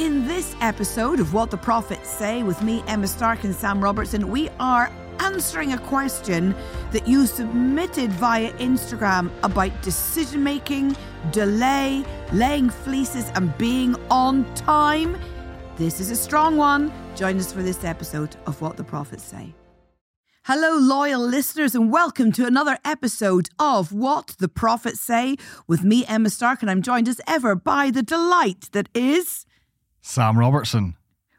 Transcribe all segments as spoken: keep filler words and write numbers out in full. In this episode of What the Prophets Say with me, Emma Stark and Sam Robertson, we are answering a question that you submitted via Instagram about decision-making, delay, laying fleeces and being on time. This is a strong one. Join us for this episode of What the Prophets Say. Hello, loyal listeners, and welcome to another episode of What the Prophets Say with me, Emma Stark, and I'm joined as ever by the delight that is Sam Robertson.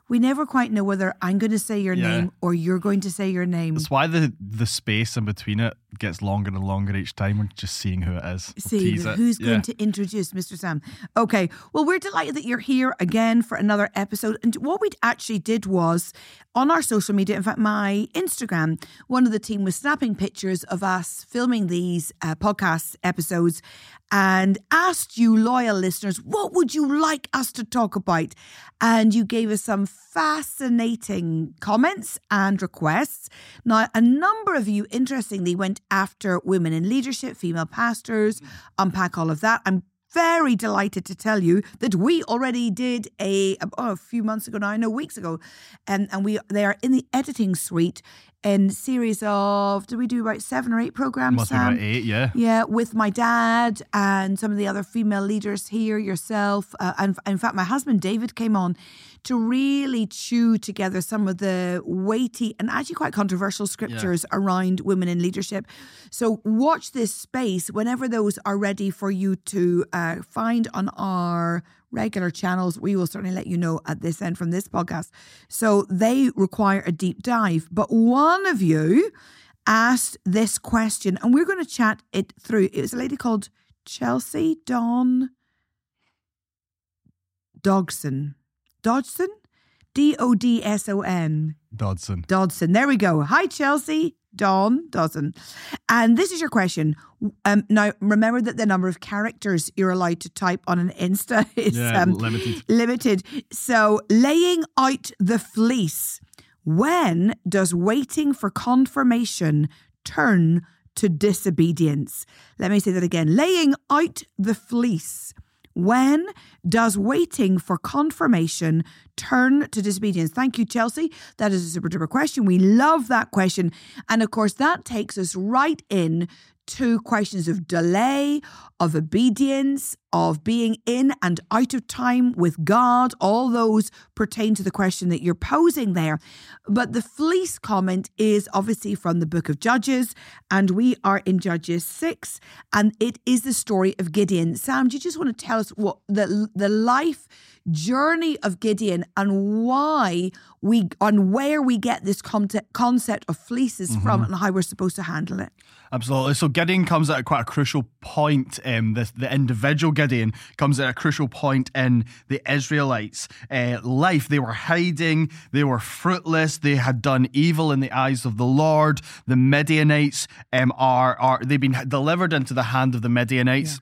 We never quite know whether I'm going to say your yeah. name or you're going to say your name. That's why the, the space in between it gets longer and longer each time. We're just seeing who it is. See, we'll who's it. going yeah. to introduce Mister Sam. Okay, well, we're delighted that you're here again for another episode. And what we actually did was, on our social media, in fact, my Instagram, one of the team was snapping pictures of us filming these uh, podcast episodes and asked you loyal listeners, what would you like us to talk about? And you gave us some fascinating comments and requests. Now, a number of you, interestingly, went after women in leadership, female pastors, unpack all of that. I'm very delighted to tell you that we already did a, oh, a few months ago now, I know weeks ago, and, and we they are in the editing suite in a series of, did we do about seven or eight programs, Must Sam? Be about eight, yeah. Yeah, with my dad and some of the other female leaders here, yourself, uh, and in fact my husband David came on to really chew together some of the weighty and actually quite controversial scriptures yeah. around women in leadership. So watch this space whenever those are ready for you to uh, find on our regular channels. We will certainly let you know at this end from this podcast. So they require a deep dive. But one of you asked this question and we're going to chat it through. It was a lady called Chelsea Dawn Dodson. Dodson? D O D S O N. Dodson. Dodson. There we go. Hi, Chelsea Dawn Dodson. And this is your question. Um, now, remember that the number of characters you're allowed to type on an Insta is yeah, um, limited. limited. So, laying out the fleece. When does waiting for confirmation turn to disobedience? Let me say that again. Laying out the fleece. When does waiting for confirmation turn to disobedience? Thank you, Chelsea. That is a super duper question. We love that question. And of course, that takes us right in to questions of delay, of obedience, of being in and out of time with God. All those pertain to the question that you're posing there. But the fleece comment is obviously from the book of Judges, and we are in Judges six, and it is the story of Gideon. Sam, do you just want to tell us what the the life journey of Gideon and why we and where we get this concept of fleeces mm-hmm. from and how we're supposed to handle it? Absolutely. So Gideon comes at quite a crucial point. Um, the, the individual Gideon comes at a crucial point in the Israelites' uh, life. They were hiding. They were fruitless. They had done evil in the eyes of the Lord. The Midianites um, are are they've been delivered into the hand of the Midianites,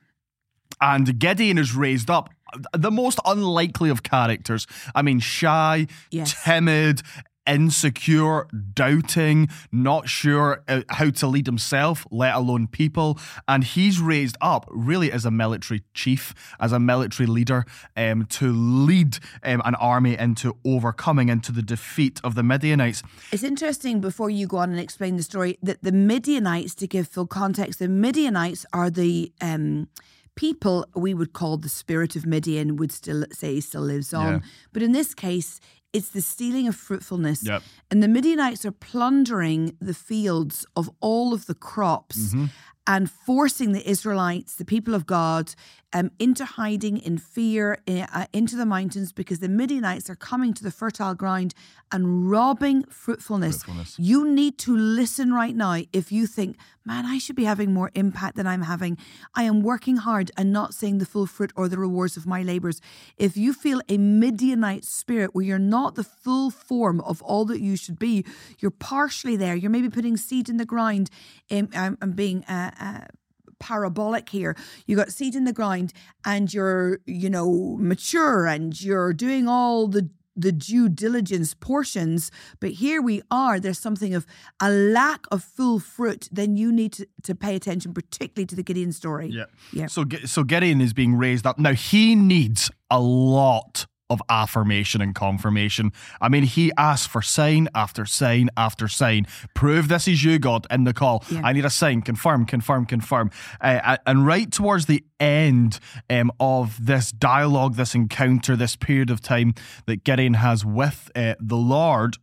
yeah. and Gideon is raised up. The most unlikely of characters. I mean, shy, yes. timid, insecure, doubting, not sure how to lead himself, let alone people. And he's raised up really as a military chief, as a military leader um, to lead um, an army into overcoming, into the defeat of the Midianites. It's interesting, before you go on and explain the story, that the Midianites, to give full context, the Midianites are the... Um, people we would call the spirit of Midian would still say still lives on. Yeah. But in this case, it's the stealing of fruitfulness. Yep. And the Midianites are plundering the fields of all of the crops mm-hmm. and forcing the Israelites, the people of God, um, into hiding in fear uh, into the mountains, because the Midianites are coming to the fertile ground and robbing fruitfulness. fruitfulness. You need to listen right now if you think, man, I should be having more impact than I'm having. I am working hard and not seeing the full fruit or the rewards of my labors. If you feel a Midianite spirit where you're not the full form of all that you should be, you're partially there. You're maybe putting seed in the ground and um, um, being... Uh, uh, parabolic here. You got seed in the ground and you're, you know, mature and you're doing all the the due diligence portions. But here we are, there's something of a lack of full fruit. Then you need to, to pay attention, particularly to the Gideon story. Yeah. yeah. So, so Gideon is being raised up. Now he needs a lot of affirmation and confirmation. I mean, he asked for sign after sign after sign. Prove this is you, God, in the call. Yeah. I need a sign. Confirm, confirm, confirm. Uh, and right towards the end um, of this dialogue, this encounter, this period of time that Gideon has with uh, the Lord,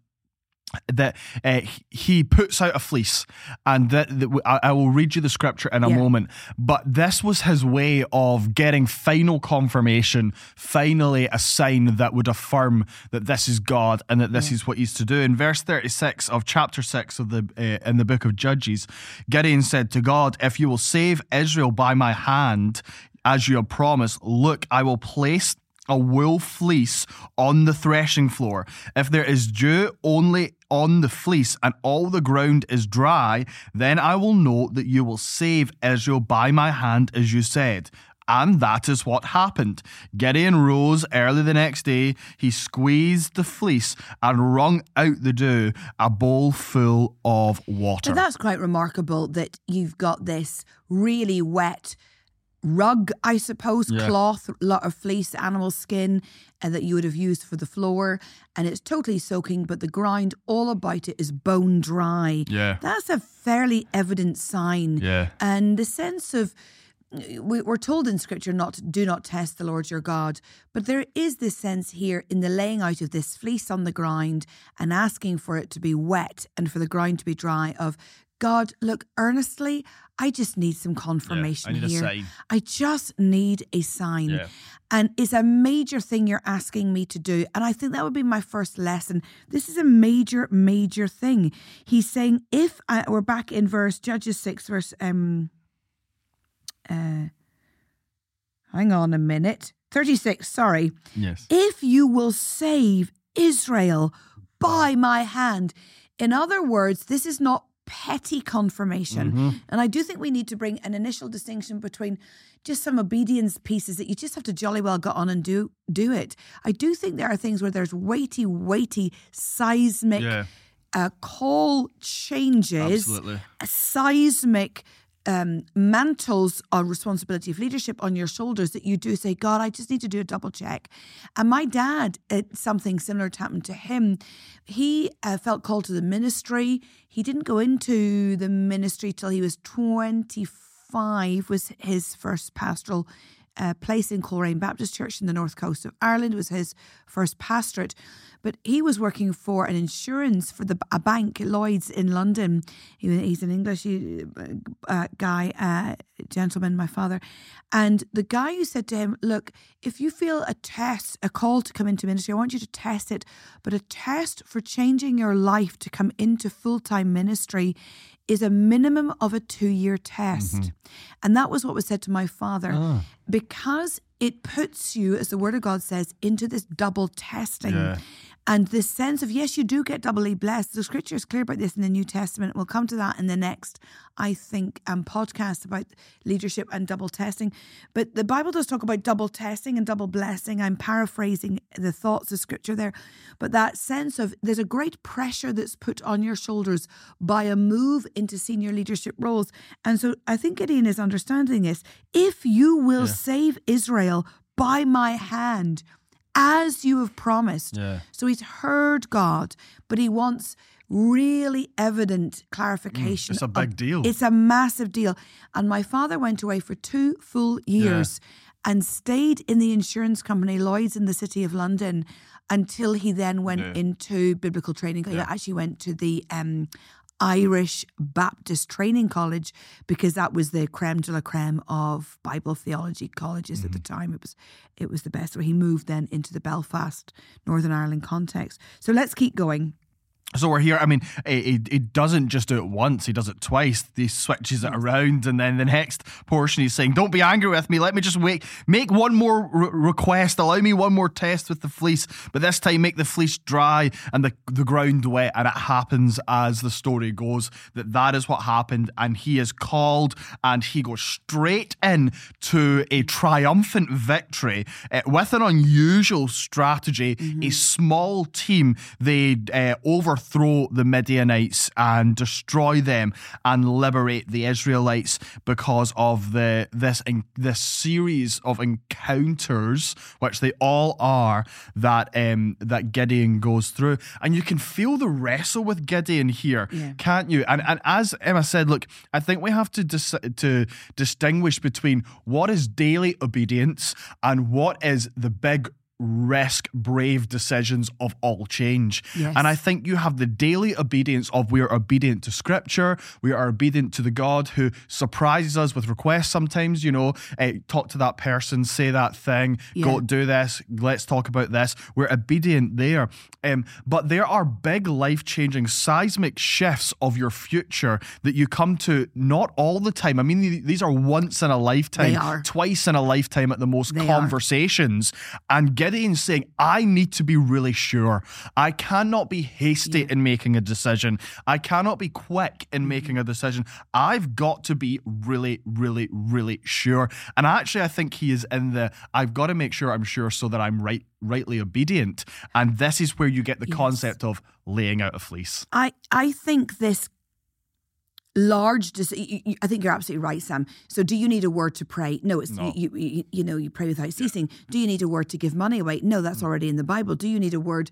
that uh, he puts out a fleece, and that, that I, I will read you the scripture in a yeah. moment, but this was his way of getting final confirmation, finally a sign that would affirm that this is God and that this yeah. is what he's to do. In verse thirty-six of chapter six of the uh, in the book of Judges, Gideon said to God, "If you will save Israel by my hand, as you have promised, look, I will place a wool fleece on the threshing floor. If there is dew only on the fleece and all the ground is dry, then I will know that you will save Israel by my hand, as you said." And that is what happened. Gideon rose early the next day. He squeezed the fleece and wrung out the dew, a bowl full of water. So that's quite remarkable that you've got this really wet rug, I suppose, yeah. cloth, lot of fleece, animal skin uh, that you would have used for the floor. And it's totally soaking, but the ground all about it is bone dry. Yeah. That's a fairly evident sign. Yeah. And the sense of, we, we're told in scripture, not do not test the Lord your God. But there is this sense here in the laying out of this fleece on the ground and asking for it to be wet and for the ground to be dry of, God, look, earnestly, I just need some confirmation yeah, I need here. A sign. I just need a sign. Yeah. And it's a major thing you're asking me to do. And I think that would be my first lesson. This is a major, major thing. He's saying, if I, we're back in verse, Judges six, verse, um, uh, hang on a minute, thirty-six, sorry. Yes. If you will save Israel by my hand. In other words, this is not petty confirmation. Mm-hmm. And I do think we need to bring an initial distinction between just some obedience pieces that you just have to jolly well get on and do do it. I do think there are things where there's weighty, weighty, seismic yeah. uh, call changes, Absolutely. seismic um, mantles of responsibility of leadership on your shoulders that you do say, God, I just need to do a double check. And my dad, it, something similar happened to him. He uh, felt called to the ministry. He didn't go into the ministry till he was twenty-five, was his first pastoral uh, place in Coleraine Baptist Church in the north coast of Ireland, was his first pastorate. But he was working for an insurance for the a bank, Lloyd's in London. He, he's an English uh, guy, uh, gentleman, my father. And the guy who said to him, look, if you feel a test, a call to come into ministry, I want you to test it. But a test for changing your life to come into full-time ministry is a minimum of a two-year test. Mm-hmm. And that was what was said to my father. Ah. Because it puts you, as the Word of God says, into this double testing. Yeah. And this sense of, yes, you do get doubly blessed. The scripture is clear about this in the New Testament. We'll come to that in the next, I think, um, podcast about leadership and double testing. But the Bible does talk about double testing and double blessing. I'm paraphrasing the thoughts of scripture there. But that sense of there's a great pressure that's put on your shoulders by a move into senior leadership roles. And so I think Gideon is understanding this. If you will yeah. save Israel by my hand, as you have promised. Yeah. So he's heard God, but he wants really evident clarification. Mm, it's a big of, deal. It's a massive deal. And my father went away for two full years yeah. and stayed in the insurance company, Lloyd's, in the city of London, until he then went yeah. into biblical training. He yeah. actually went to the um, Irish Baptist Training College, because that was the creme de la creme of Bible theology colleges mm-hmm. at the time. It was it was the best. So he moved then into the Belfast, Northern Ireland context. So let's keep going. So we're here. I mean, he, he doesn't just do it once. He does it twice. He switches it around. And then the next portion, he's saying, don't be angry with me. Let me just wait. Make one more re- request. Allow me one more test with the fleece. But this time, make the fleece dry and the, the ground wet. And it happens, as the story goes, that that is what happened. And he is called, and he goes straight in to a triumphant victory uh, with an unusual strategy. Mm-hmm. A small team. They uh, over overthrow the Midianites and destroy them and liberate the Israelites because of the this this series of encounters, which they all are, that um, that Gideon goes through. And you can feel the wrestle with Gideon here, yeah. can't you? And and as Emma said, look, I think we have to dis- to distinguish between what is daily obedience and what is the big risk, brave decisions of all change. Yes. And I think you have the daily obedience of we are obedient to scripture, we are obedient to the God who surprises us with requests sometimes, you know, eh, talk to that person, say that thing, yeah. go do this, let's talk about this. We're obedient there. Um, but there are big life-changing seismic shifts of your future that you come to not all the time. I mean, these are once in a lifetime, they are. twice in a lifetime at the most they conversations. Are. And Gideon's saying, I need to be really sure. I cannot be hasty yeah. in making a decision. I cannot be quick in making a decision. I've got to be really, really, really sure. And actually, I think he is in the, I've got to make sure I'm sure so that I'm right, rightly obedient. And this is where you get the yes. concept of laying out a fleece. I, I think this large, I think you're absolutely right, Sam. So do you need a word to pray? No, it's no. You, you, you know, you pray without ceasing. Yeah. Do you need a word to give money away? No, that's mm. already in the Bible. Do you need a word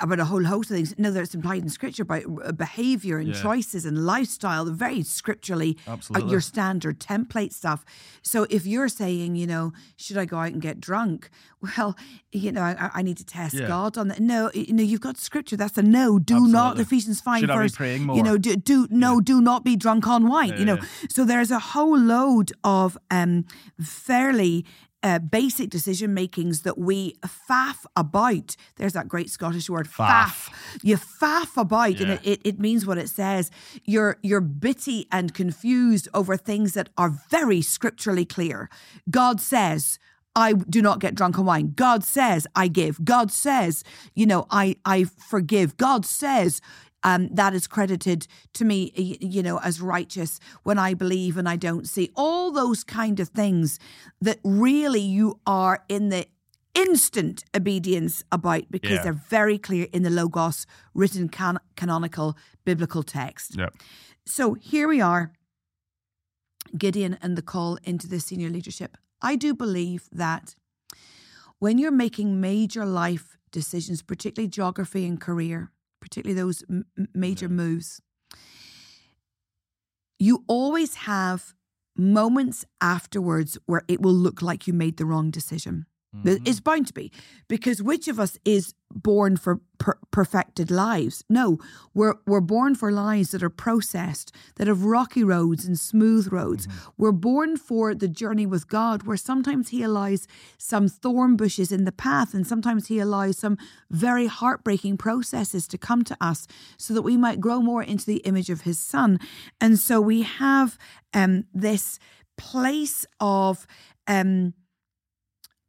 about a whole host of things? No, that's implied in scripture about behaviour and yeah. choices and lifestyle, very scripturally, absolutely. Your standard template stuff. So if you're saying, you know, should I go out and get drunk? Well, you know, I, I need to test yeah. God on that. No, no, you've got scripture. That's a no. Do absolutely. Not, Ephesians five should verse. I be praying more? You know, do, do no, yeah. do not be drunk on wine, yeah, you know. Yeah. So there's a whole load of um, fairly Uh, basic decision makings that we faff about. There's that great Scottish word, faff. faff. You faff about, yeah. and it, it, it means what it says. You're you're bitty and confused over things that are very scripturally clear. God says, I do not get drunk on wine. God says, I give. God says, you know, I, I forgive. God says, Um, that is credited to me, you know, as righteous when I believe and I don't see. All those kind of things that really you are in the instant obedience about because yeah. they're very clear in the Logos, written can- canonical biblical text. Yep. So here we are, Gideon and the call into the senior leadership. I do believe that when you're making major life decisions, particularly geography and career, particularly those m- major yeah. moves, you always have moments afterwards where it will look like you made the wrong decision. Mm-hmm. It's bound to be, because which of us is born for per- perfected lives? No, we're we're born for lives that are processed, that have rocky roads and smooth roads. Mm-hmm. We're born for the journey with God, where sometimes he allows some thorn bushes in the path, and sometimes he allows some very heartbreaking processes to come to us so that we might grow more into the image of his son. And so we have um, this place of Um,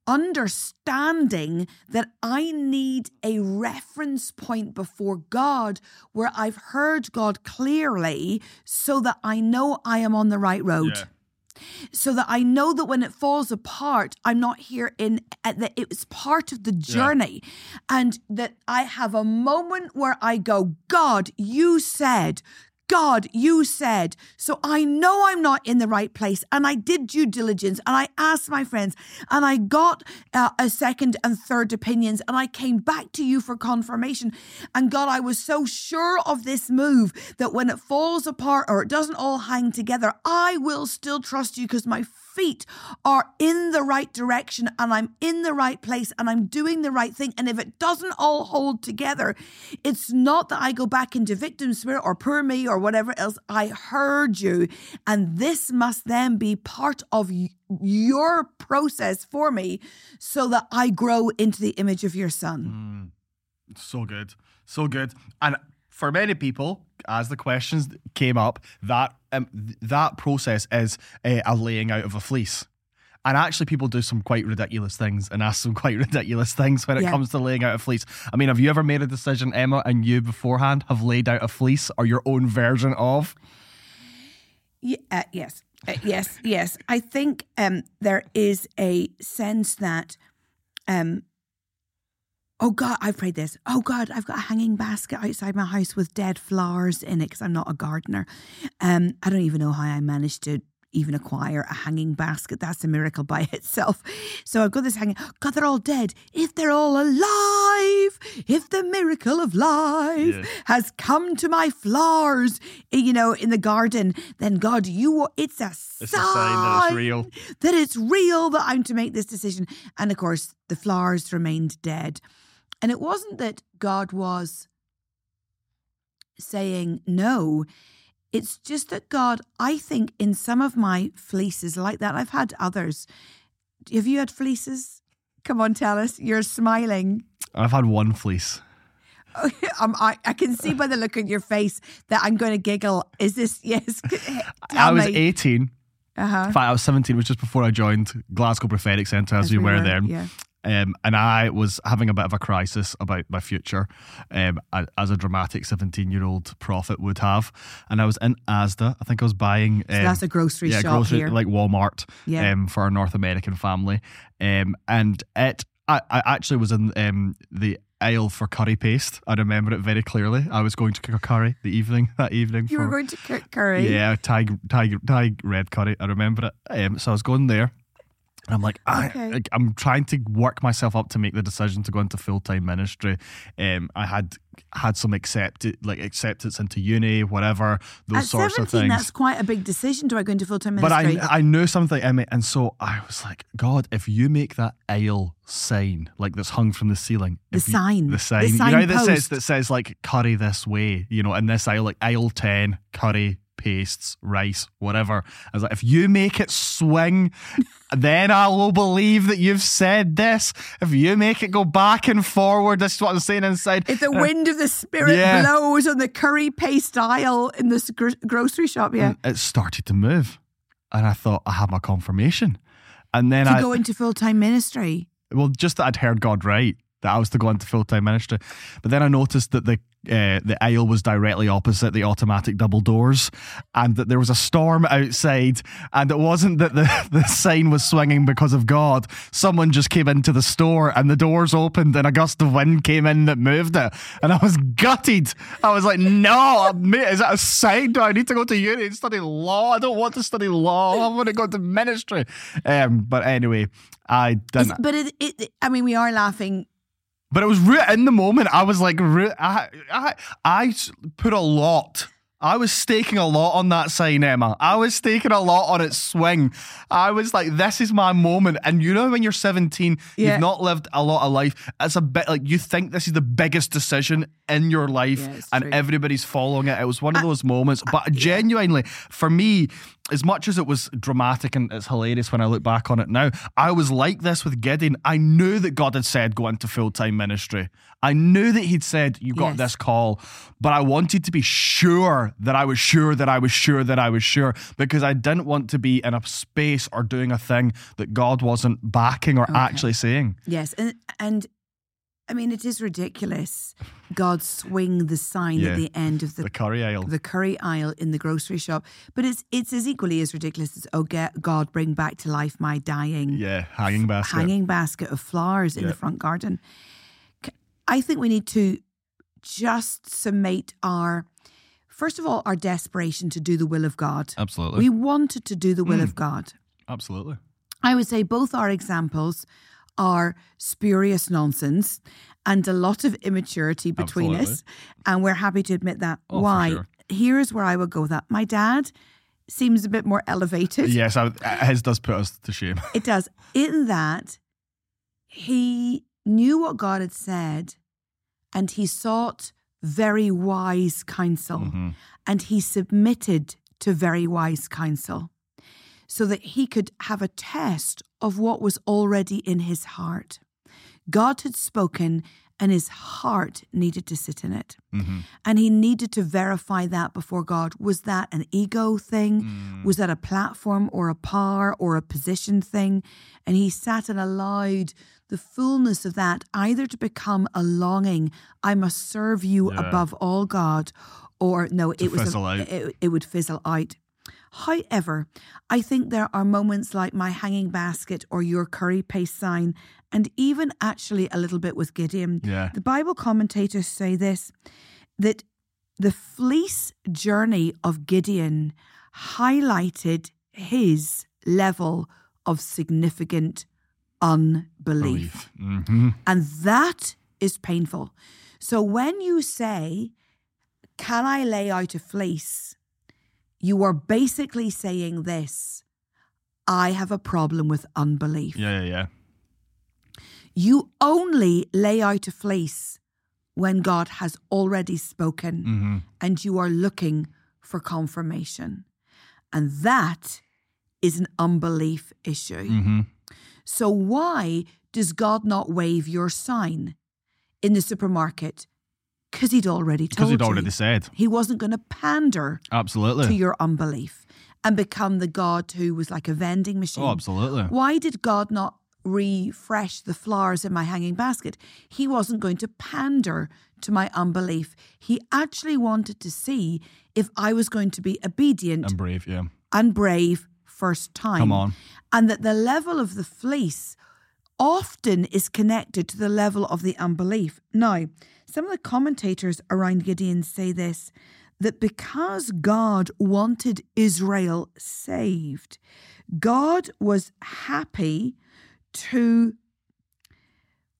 understanding that I need a reference point before God where I've heard God clearly so that I know I am on the right road. Yeah. So that I know that when it falls apart, I'm not here in that it's part of the journey, yeah. and that I have a moment where I go, God, you said, God, you said, so I know I'm not in the right place. And I did due diligence, and I asked my friends, and I got uh, a second and third opinions, and I came back to you for confirmation. And God, I was so sure of this move that when it falls apart or it doesn't all hang together, I will still trust you because my feet are in the right direction and I'm in the right place and I'm doing the right thing. And if it doesn't all hold together, it's not that I go back into victim spirit or poor me or whatever else. I heard you, and this must then be part of your process for me so that I grow into the image of your son. Mm, so good. So good. And for many people, as the questions came up, that um, th- that process is uh, a laying out of a fleece. And actually, people do some quite ridiculous things and ask some quite ridiculous things when it yeah. comes to laying out a fleece. I mean, have you ever made a decision, Emma, and you beforehand have laid out a fleece or your own version of? Yeah, uh, yes, uh, yes, yes. I think um, there is a sense that um, oh God, I've prayed this. Oh God, I've got a hanging basket outside my house with dead flowers in it because I'm not a gardener. Um, I don't even know how I managed to even acquire a hanging basket. That's a miracle by itself. So I've got this hanging, God, they're all dead. If they're all alive, if the miracle of life yeah. has come to my flowers, you know, in the garden, then God, you, it's a it's sign, a sign that it's real. That it's real that I'm to make this decision. And of course, the flowers remained dead. And it wasn't that God was saying no. It's just that God, I think in some of my fleeces like that, I've had others. Have you had fleeces? Come on, tell us. You're smiling. I've had one fleece. Oh, I'm, I, I can see by the look on your face that I'm going to giggle. Is this, yes? I was me. eighteen. Uh-huh. In fact, I was seventeen, which was just before I joined Glasgow Prophetic Centre, as, as we, we were, were then. Yeah. Um, and I was having a bit of a crisis about my future, um, as a dramatic seventeen-year-old prophet would have. And I was in Asda. I think I was buying... Um, so that's a grocery yeah, shop grocery, here. Like Walmart, yeah. um, for our North American family. Um, and it, I, I actually was in um, the aisle for curry paste. I remember it very clearly. I was going to cook a curry the evening, that evening. You for, were going to cook curry? Yeah, Thai, Thai, Thai red curry. I remember it. Um, so I was going there. I'm like, I, okay. I'm trying to work myself up to make the decision to go into full-time ministry. Um, I had had some accept like acceptance into uni, whatever, those At sorts seventeen, of things. That's quite a big decision. Do I go into full-time ministry? But I, I knew something, Emmy, and so I was like, God, if you make that aisle sign, like that's hung from the ceiling. The sign. You, the sign. The sign. You know that says, that says like curry this way, you know, in this aisle, like aisle ten, curry, pastes, rice, whatever. I was like, if you make it swing, then I will believe that you've said this. If you make it go back and forward, that's what I'm saying inside. If the and wind I, of the spirit yeah. blows on the curry paste aisle in this gr- grocery shop, yeah. And it started to move. And I thought, I had my confirmation. And then to I... To go into full-time ministry. Well, just that I'd heard God right, that I was to go into full-time ministry. But then I noticed that the Uh, the aisle was directly opposite the automatic double doors, and that there was a storm outside, and it wasn't that the, the sign was swinging because of God. Someone just came into the store and the doors opened and a gust of wind came in that moved it, and I was gutted. I was like, no, mate, is that a sign? Do I need to go to uni and study law? I don't want to study law. I want to go to ministry. Um, but anyway, I didn't. It's, but it, it, I mean, we are laughing. But it was in the moment. I was like, I, I, I put a lot. I was staking a lot on that sign, Emma. I was staking a lot on its swing. I was like, this is my moment. And you know, when you're seventeen, yeah. you've not lived a lot of life. It's a bit like you think this is the biggest decision in your life, yeah, and true. Everybody's following it. It was one of those I, moments. But I, genuinely, yeah. for me, as much as it was dramatic and it's hilarious when I look back on it now, I was like this with Gideon. I knew that God had said, go into full-time ministry. I knew that he'd said, you got yes. this call, but I wanted to be sure that I was sure that I was sure that I was sure, because I didn't want to be in a space or doing a thing that God wasn't backing or okay. actually saying. Yes. And, and I mean, it is ridiculous. God swing the sign yeah. at the end of the, the curry aisle, the curry aisle in the grocery shop. But it's it's as equally as ridiculous as, oh, get God, bring back to life my dying, yeah, hanging basket, hanging basket of flowers in yeah. the front garden. I think we need to just summate our, first of all, our desperation to do the will of God. Absolutely, we wanted to do the will mm. of God. Absolutely, I would say both our examples are spurious nonsense and a lot of immaturity between Absolutely. us, and we're happy to admit that. Oh, why? Sure. Here is where I would go with that. My dad seems a bit more elevated. Yes, I, his does put us to shame. It does. In that he knew what God had said, and he sought very wise counsel, mm-hmm. and he submitted to very wise counsel so that he could have a test of what was already in his heart. God had spoken, and his heart needed to sit in it. Mm-hmm. And he needed to verify that before God. Was that an ego thing? Mm. Was that a platform or a power or a position thing? And he sat and allowed the fullness of that either to become a longing, I must serve you yeah. above all, God, or no, it, was a, it, it would fizzle out. However, I think there are moments like my hanging basket or your curry paste sign and even actually a little bit with Gideon. Yeah. The Bible commentators say this, that the fleece journey of Gideon highlighted his level of significant unbelief. Mm-hmm. And that is painful. So when you say, can I lay out a fleece? You are basically saying this, I have a problem with unbelief. Yeah, yeah, yeah. You only lay out a fleece when God has already spoken, mm-hmm. and you are looking for confirmation. And that is an unbelief issue. Mm-hmm. So why does God not wave your sign in the supermarket? Because he'd already told you. Because he'd already said. He wasn't going to pander absolutely to your unbelief and become the God who was like a vending machine. Oh, absolutely. Why did God not refresh the flowers in my hanging basket? He wasn't going to pander to my unbelief. He actually wanted to see if I was going to be obedient. And brave, yeah. And brave first time. Come on. And that the level of the fleece often is connected to the level of the unbelief. Now, some of the commentators around Gideon say this, that because God wanted Israel saved, God was happy to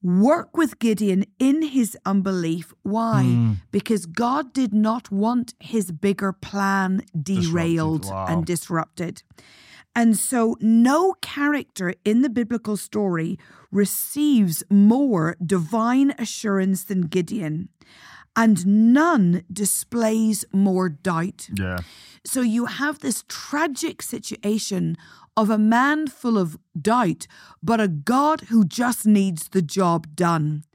work with Gideon in his unbelief. Why? Mm. Because God did not want his bigger plan derailed disrupted. Wow. and disrupted. And so no character in the biblical story receives more divine assurance than Gideon, and none displays more doubt. Yeah. So you have this tragic situation of a man full of doubt, but a God who just needs the job done.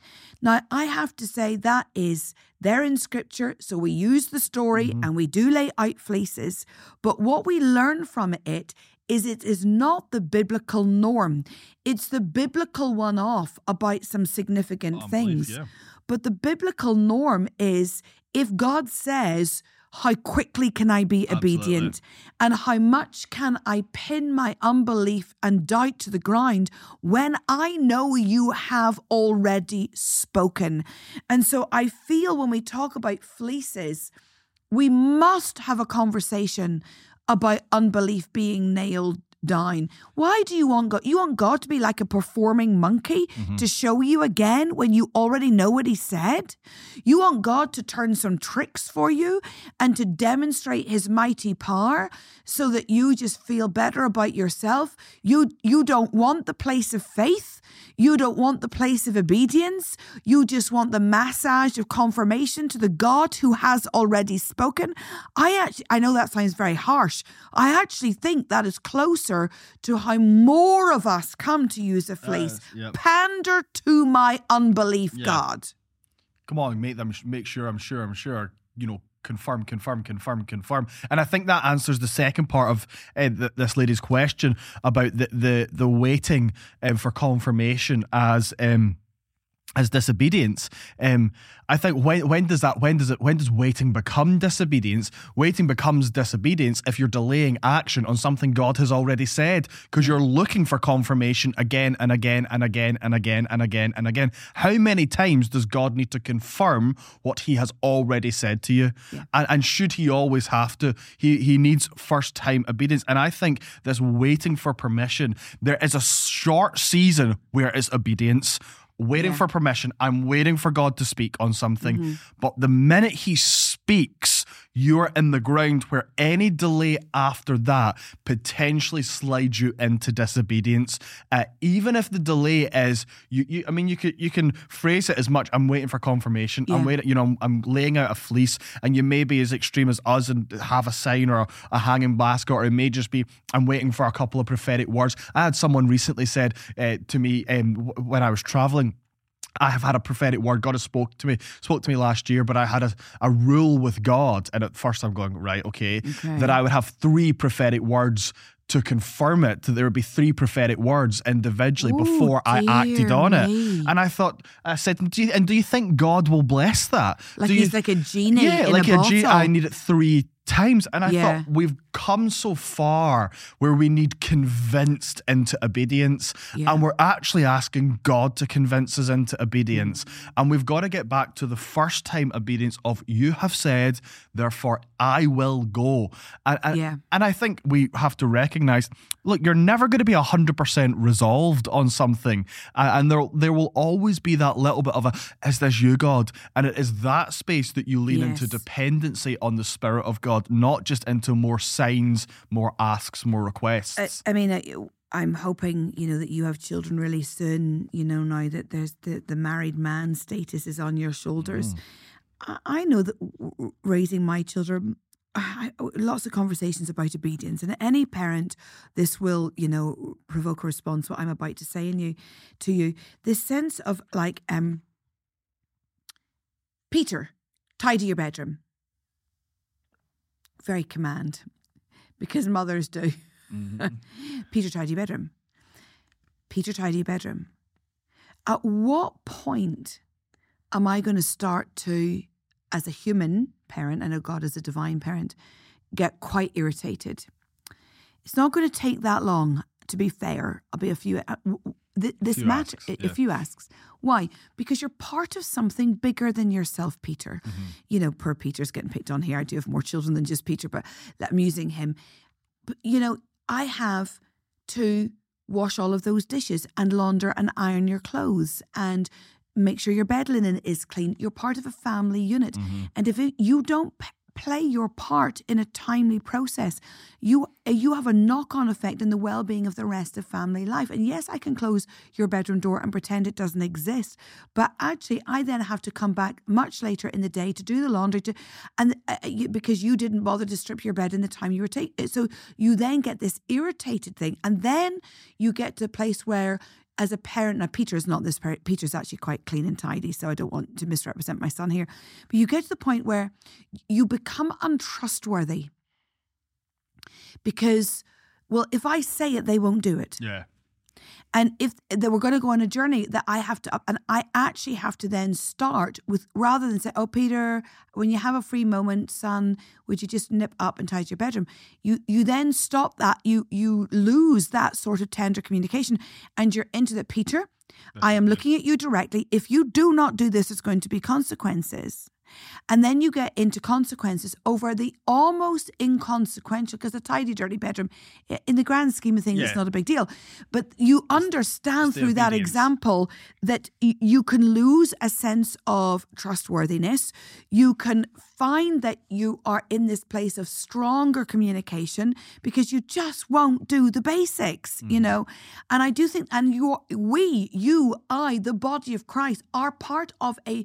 Now, I have to say that is, they're in scripture, so we use the story mm-hmm. and we do lay out fleeces, but what we learn from it is it is not the biblical norm. It's the biblical one-off about some significant oh, things. Yeah. But the biblical norm is if God says, how quickly can I be Absolutely. obedient? And how much can I pin my unbelief and doubt to the ground when I know you have already spoken? And so I feel when we talk about fleeces, we must have a conversation about unbelief being nailed down. Why do you want God? You want God to be like a performing monkey mm-hmm. to show you again when you already know what he said? You want God to turn some tricks for you and to demonstrate his mighty power so that you just feel better about yourself? You, you don't want the place of faith. You don't want the place of obedience. You just want the massage of confirmation to the God who has already spoken. I actually, I know that sounds very harsh. I actually think that is closer to how more of us come to use a fleece. Uh, yep. Pander to my unbelief, yeah. God. Come on, make them make sure, I'm sure, I'm sure, you know, confirm, confirm, confirm, confirm. And I think that answers the second part of uh, th- this lady's question about the the, the waiting um, for confirmation as um, as disobedience. Um, I think when when does that when does it when does waiting become disobedience? Waiting becomes disobedience if you're delaying action on something God has already said because you're looking for confirmation again and again and again and again and again and again. How many times does God need to confirm what he has already said to you? Yeah. And, and should he always have to? He he needs first time obedience. And I think this waiting for permission, there is a short season where it's obedience. Waiting yeah. for permission. I'm waiting for God to speak on something. Mm-hmm. But the minute he speaks, you're in the ground where any delay after that potentially slides you into disobedience. Uh, even if the delay is, you, you, I mean, you could you can phrase it as much. I'm waiting for confirmation. Yeah. I'm waiting. You know, I'm, I'm laying out a fleece, and you may be as extreme as us and have a sign or a, a hanging basket, or it may just be I'm waiting for a couple of prophetic words. I had someone recently said uh, to me um, w- when I was traveling. I have had a prophetic word. God has spoke to me, spoke to me last year, but I had a, a rule with God. And at first I'm going, right, okay, okay, that I would have three prophetic words to confirm it. There would be three prophetic words individually Ooh, before I acted on it. Me. And I thought, I said, do you, and do you think God will bless that? Like do he's you, like a genie yeah, in like a, a bottle. Ge- I need it three times. And I yeah. thought, we've come so far where we need convinced into obedience, yeah. and we're actually asking God to convince us into obedience. And we've got to get back to the first time obedience of, you have said, therefore I will go. And, and, yeah. and I think we have to recognize, look, you're never going to be one hundred percent resolved on something. And there, there will always be that little bit of a, is this you, God? And it is that space that you lean yes. into dependency on the Spirit of God, not just into more signs, more asks, more requests. I, I mean, I, I'm hoping, you know, that you have children really soon, you know, now that there's the, the married man status is on your shoulders. Mm. I, I know that raising my children, I, lots of conversations about obedience, and any parent, this will, you know, provoke a response, what I'm about to say in you, to you, this sense of like, um, Peter, tidy your bedroom. Very command. Because mothers do. Mm-hmm. Peter, tidy bedroom. Peter, tidy bedroom. At what point am I going to start to, as a human parent, I know God is a divine parent, get quite irritated? It's not going to take that long, to be fair. I'll be a few... Th- this few matter, asks, yeah. if you asks, why? Because you're part of something bigger than yourself, Peter. Mm-hmm. You know, poor Peter's getting picked on here. I do have more children than just Peter, but I'm using him. But, you know, I have to wash all of those dishes and launder and iron your clothes and make sure your bed linen is clean. You're part of a family unit. Mm-hmm. And if it, you don't p- play your part in a timely process, you you have a knock-on effect in the well-being of the rest of family life. And yes, I can close your bedroom door and pretend it doesn't exist, but actually I then have to come back much later in the day to do the laundry to, and uh, you, because you didn't bother to strip your bed in the time you were taking. So you then get this irritated thing, and then you get to a place where, as a parent, now Peter's not this parent, Peter's actually quite clean and tidy, so I don't want to misrepresent my son here, but you get to the point where you become untrustworthy because, well, if I say it, they won't do it. Yeah. And if they were going to go on a journey that I have to, and I actually have to then start with, rather than say, oh, Peter, when you have a free moment, son, would you just nip up and tidy your bedroom? You you then stop that. You you lose that sort of tender communication, and you're into the, Peter, I am looking at you directly. If you do not do this, it's going to be consequences. And then you get into consequences over the almost inconsequential, because a tidy, dirty bedroom, in the grand scheme of things, yeah. it's not a big deal. But you understand through that example that you can lose a sense of trustworthiness. You can find that you are in this place of stronger communication because you just won't do the basics, mm. you know. And I do think, and you're, we, you, I, the body of Christ, are part of a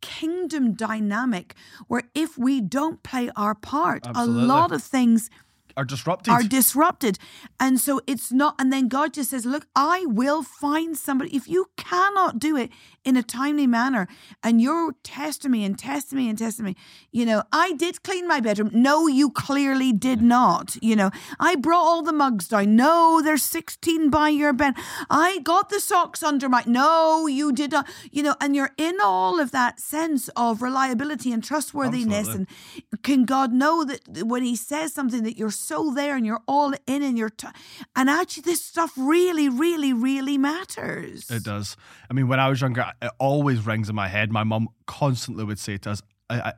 kingdom dynamic where if we don't play our part, Absolutely. a lot of things are disrupted. Are disrupted. And so it's not, and then God just says, look, I will find somebody. If you cannot do it in a timely manner and you're testing me and testing me and testing me, you know, I did clean my bedroom. No, you clearly did not. You know, I brought all the mugs down. No, there's sixteen by your bed. I got the socks under my, no, you did not. You know, and you're in all of that sense of reliability and trustworthiness. Absolutely. And can God know that when he says something that you're so there and you're all in and you're t- and actually this stuff really really really matters. It does. I mean, when I was younger, it always rings in my head, my mum constantly would say to us, I,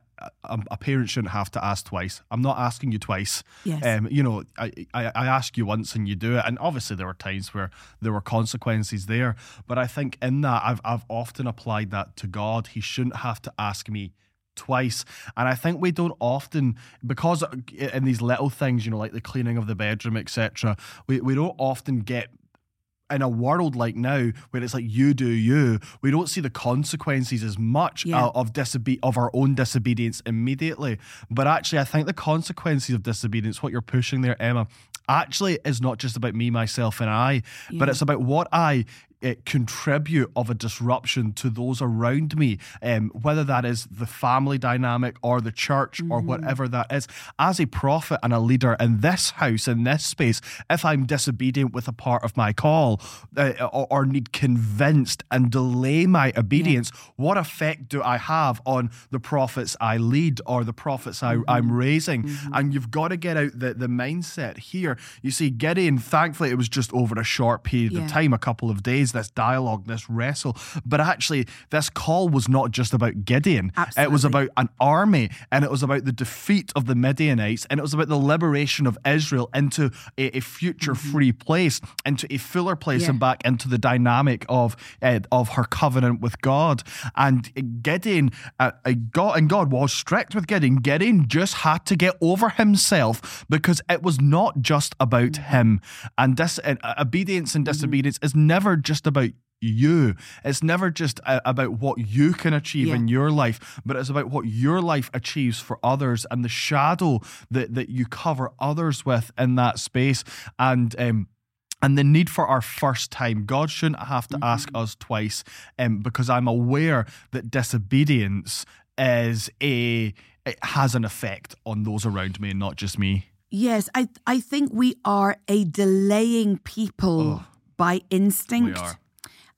I, a parent shouldn't have to ask twice. I'm not asking you twice. Yes. Um, you know, I, I, I ask you once and you do it. And obviously there were times where there were consequences there, but I think in that I've I've often applied that to God. He shouldn't have to ask me twice. And I think we don't often, because in these little things, you know, like the cleaning of the bedroom, et cetera, we, we don't often get, in a world like now where it's like you do you, we don't see the consequences as much yeah. of disobe- of our own disobedience immediately. But actually, I think the consequences of disobedience, what you're pushing there, Emma, actually is not just about me, myself, and I, yeah. but it's about what I uh, contribute of a disruption to those around me, um, whether that is the family dynamic or the church mm-hmm. or whatever that is. As a prophet and a leader in this house, in this space, if I'm disobedient with a part of my call uh, or, or need convinced and delay my obedience, yeah. what effect do I have on the prophets I lead or the prophets I, mm-hmm. I'm raising? Mm-hmm. And you've got to get out the, the mindset here. You see, Gideon, thankfully, it was just over a short period yeah. of time, a couple of days, this dialogue, this wrestle. But actually, this call was not just about Gideon. Absolutely. It was about an army, and it was about the defeat of the Midianites, and it was about the liberation of Israel into a, a future mm-hmm. free place, into a fuller place yeah. and back into the dynamic of, uh, of her covenant with God. And Gideon, uh, God, and God was strict with Gideon. Gideon just had to get over himself because it was not just about mm-hmm. him. And this uh, obedience and disobedience mm-hmm. is never just about you. It's never just uh, about what you can achieve yeah. in your life, but it's about what your life achieves for others and the shadow that, that you cover others with in that space. And, um, And the need for our first time. God shouldn't have to mm-hmm. ask us twice, um, because I'm aware that disobedience is a it has an effect on those around me and not just me. Yes, I I think we are a delaying people oh, by instinct. We are.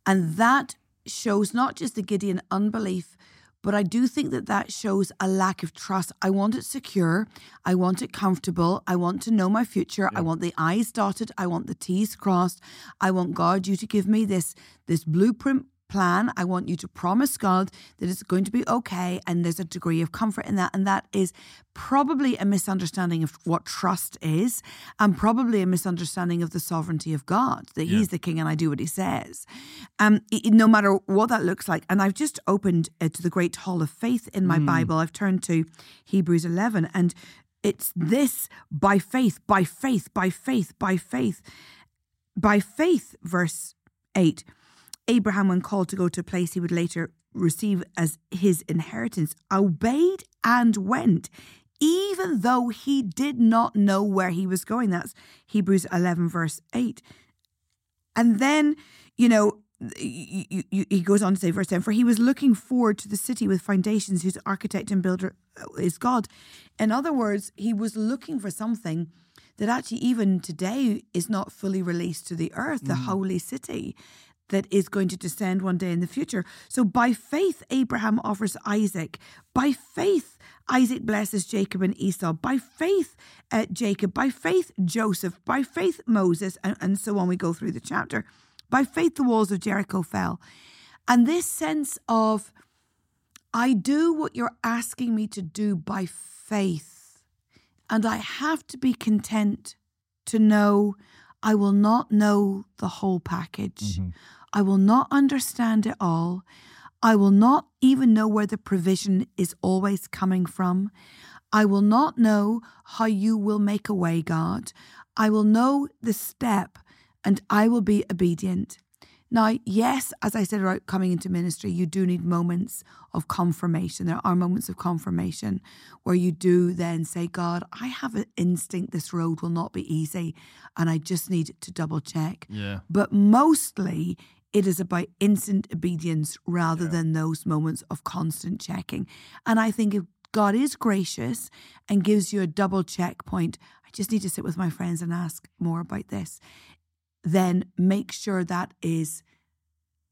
And that shows not just the Gideon unbelief, but I do think that that shows a lack of trust. I want it secure. I want it comfortable. I want to know my future. Yeah. I want the I's dotted. I want the T's crossed. I want God, you to give me this, this blueprint plan. I want you to promise God that it's going to be okay. And there's a degree of comfort in that. And that is probably a misunderstanding of what trust is, and probably a misunderstanding of the sovereignty of God, that yeah. he's the king and I do what he says. Um, no matter what that looks like. And I've just opened uh, to the great hall of faith in my mm. Bible. I've turned to Hebrews eleven, and it's this: by faith, by faith, by faith, by faith, by faith, verse eight. Abraham, when called to go to a place he would later receive as his inheritance, obeyed and went, even though he did not know where he was going. That's Hebrews eleven, verse eight. And then, you know, he goes on to say, verse ten, for he was looking forward to the city with foundations whose architect and builder is God. In other words, he was looking for something that actually even today is not fully released to the earth, mm. the holy city that is going to descend one day in the future. So by faith, Abraham offers Isaac. By faith, Isaac blesses Jacob and Esau. By faith, uh, Jacob. By faith, Joseph. By faith, Moses. And, and so on, we go through the chapter. By faith, the walls of Jericho fell. And this sense of, I do what you're asking me to do by faith. And I have to be content to know I will not know the whole package. Mm-hmm. I will not understand it all. I will not even know where the provision is always coming from. I will not know how you will make a way, God. I will know the step, and I will be obedient. Now, yes, as I said about coming into ministry, you do need moments of confirmation. There are moments of confirmation where you do then say, God, I have an instinct this road will not be easy, and I just need to double check. Yeah. But mostly it is about instant obedience rather yeah. than those moments of constant checking. And I think if God is gracious and gives you a double check point, I just need to sit with my friends and ask more about this, then make sure that is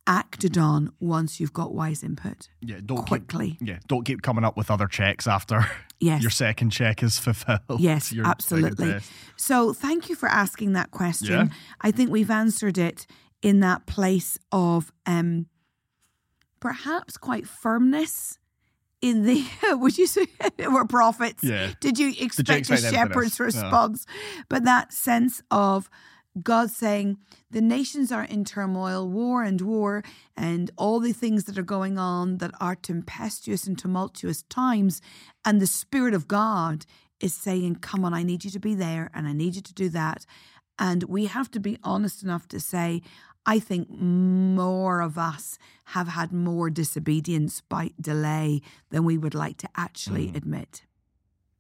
acted on once you've got wise input. Yeah, don't quickly. Keep, yeah, don't keep coming up with other checks after yes. your second check is fulfilled. Yes, You're absolutely. So thank you for asking that question. Yeah. I think we've answered it in that place of um, perhaps quite firmness in the, would you say, we're prophets? Yeah. Did you expect, Did you expect a shepherd's response? No. But that sense of God saying, the nations are in turmoil, war and war, and all the things that are going on that are tempestuous and tumultuous times. And the Spirit of God is saying, come on, I need you to be there and I need you to do that. And we have to be honest enough to say, I think more of us have had more disobedience by delay than we would like to actually mm. admit.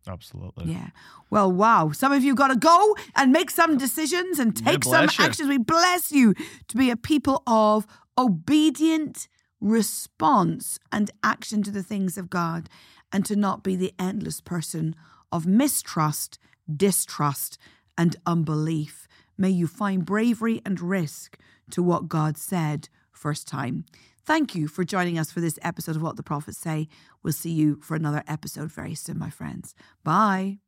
Absolutely. Yeah. Well, wow. Some of you got to go and make some decisions and take some you. actions. We bless you to be a people of obedient response and action to the things of God, and to not be the endless person of mistrust, distrust, and unbelief. May you find bravery and risk to what God said first time. Thank you for joining us for this episode of What the Prophets Say. We'll see you for another episode very soon, my friends. Bye.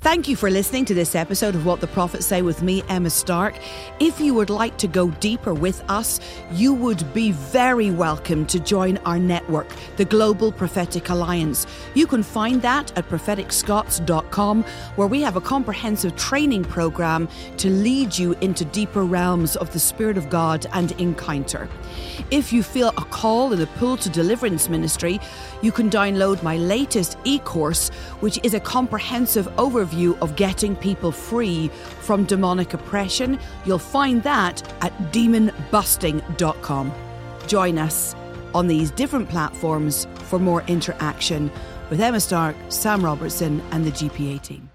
Thank you for listening to this episode of What the Prophets Say with me, Emma Stark. If you would like to go deeper with us, you would be very welcome to join our network, the Global Prophetic Alliance. You can find that at prophetic scots dot com, where we have a comprehensive training program to lead you into deeper realms of the Spirit of God and encounter. If you feel a call in the pull to deliverance ministry, you can download my latest e-course, which is a comprehensive overview of getting people free from demonic oppression. You'll find that at demon busting dot com. Join us on these different platforms for more interaction with Emma Stark, Sam Robertson, and the G P A team.